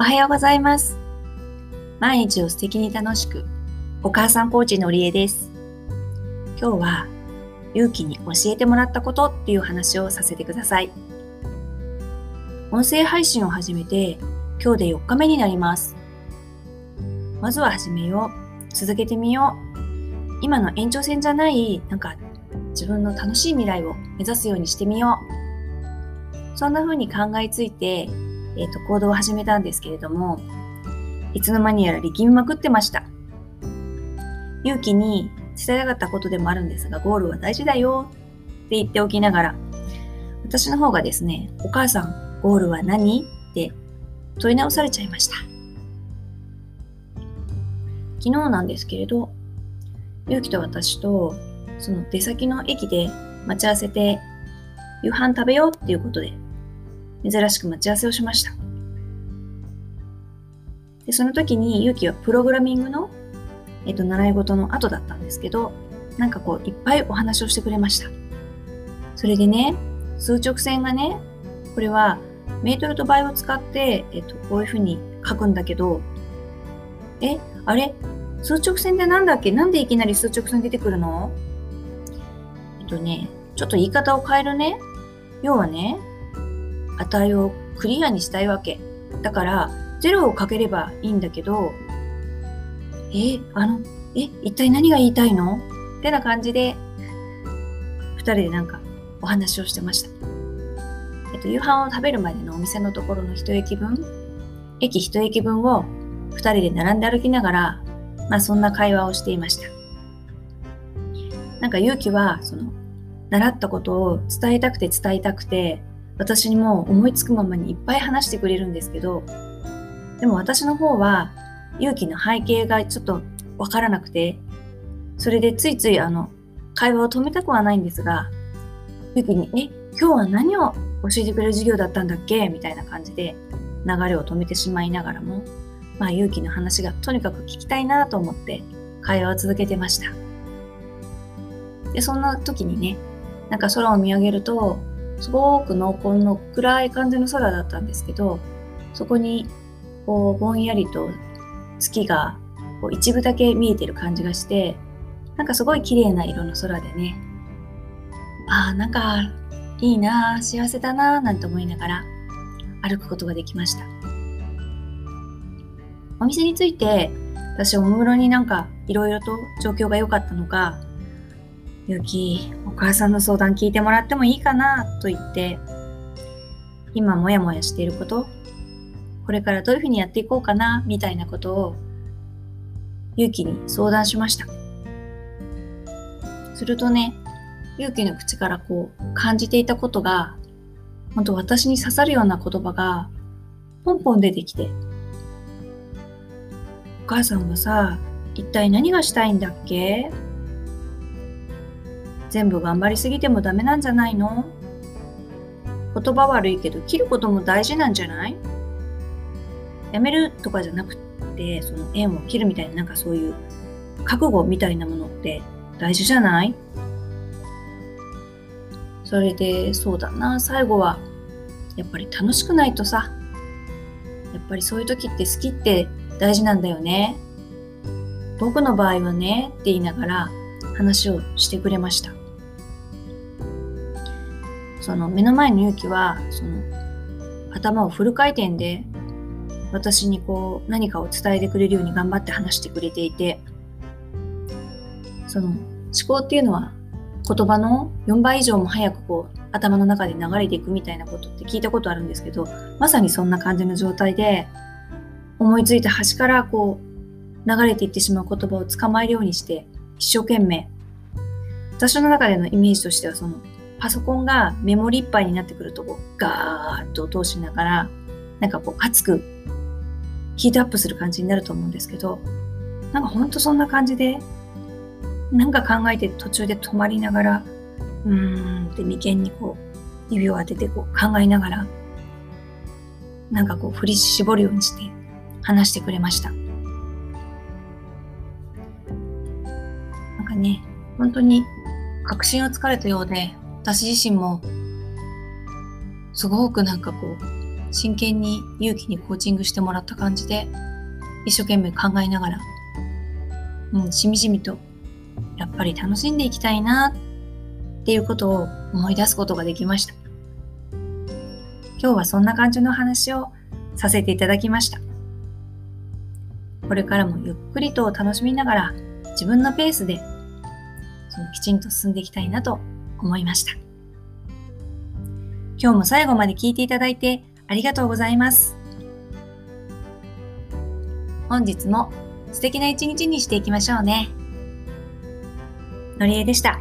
おはようございます。毎日を素敵に楽しく、お母さんコーチのりえです。今日は勇気に教えてもらったことっていう話をさせてください。音声配信を始めて今日で4日目になります。まずは始めよう、続けてみよう、今の延長線じゃない、自分の楽しい未来を目指すようにしてみよう、そんな風に考えついて、行動を始めたんですけれども、いつの間にやら力みまくってました。勇気に伝えたかったことでもあるんですが、ゴールは大事だよって言っておきながら、私の方がですね、お母さんゴールは何って問い直されちゃいました。昨日なんですけれど、勇気と私とその出先の駅で待ち合わせて、夕飯食べようっていうことで珍しく待ち合わせをしました。で、その時にゆうきはプログラミングの、習い事の後だったんですけど、いっぱいお話をしてくれました。それでね、数直線がね、これはメートルと倍を使って、こういうふうに書くんだけど、あれ数直線ってなんだっけ、なんでいきなり数直線出てくるの？ちょっと言い方を変えるね。要はね、値をクリアにしたいわけだから、0をかければいいんだけど、一体何が言いたいのってな感じで2人でお話をしてました。夕飯を食べるまでのお店のところの駅一駅分を2人で並んで歩きながら、そんな会話をしていました。ゆうきはその習ったことを伝えたくて私にも思いつくままにいっぱい話してくれるんですけど、でも私の方は勇気の背景がちょっとわからなくて、それでついつい会話を止めたくはないんですが、勇気に今日は何を教えてくれる授業だったんだっけみたいな感じで流れを止めてしまいながらも、勇気の話がとにかく聞きたいなと思って会話を続けてました。で、そんな時にね、空を見上げるとすごく濃厚の暗い感じの空だったんですけど、そこにぼんやりと月が一部だけ見えてる感じがして、すごい綺麗な色の空でね、いいな、幸せだななんて思いながら歩くことができました。お店に着いて、私おもむろにいろいろと状況が良かったのか、ゆうき、お母さんの相談聞いてもらってもいいかなと言って、今もやもやしていること、これからどういうふうにやっていこうかなみたいなことをゆうきに相談しました。するとね、ゆうきの口から感じていたことが、本当私に刺さるような言葉がポンポン出てきて、お母さんはさ、一体何がしたいんだっけ？全部頑張りすぎてもダメなんじゃないの？言葉悪いけど切ることも大事なんじゃない？やめるとかじゃなくて、その縁を切るみたいな、そういう覚悟みたいなものって大事じゃない？それで、そうだな、最後はやっぱり楽しくないとさ、やっぱりそういう時って好きって大事なんだよね。僕の場合はねって言いながら話をしてくれました。その目の前のゆうきは頭をフル回転で私に何かを伝えてくれるように頑張って話してくれていて、その思考っていうのは言葉の4倍以上も早く頭の中で流れていくみたいなことって聞いたことあるんですけど、まさにそんな感じの状態で、思いついた端から流れていってしまう言葉を捕まえるようにして、一生懸命、私の中でのイメージとしては、そのパソコンがメモリいっぱいになってくるとガーッと音をしながら熱くヒートアップする感じになると思うんですけど、ほんとそんな感じで考えて、途中で止まりながら、って眉間に指を当てて考えながら振り絞るようにして話してくれました。本当に確信をつかれたようで、私自身もすごく真剣に勇気にコーチングしてもらった感じで、一生懸命考えながら、しみじみとやっぱり楽しんでいきたいなっていうことを思い出すことができました。今日はそんな感じの話をさせていただきました。これからもゆっくりと楽しみながら、自分のペースできちんと進んでいきたいなと思いました。今日も最後まで聞いていただいてありがとうございます。本日も素敵な一日にしていきましょうね。のりえでした。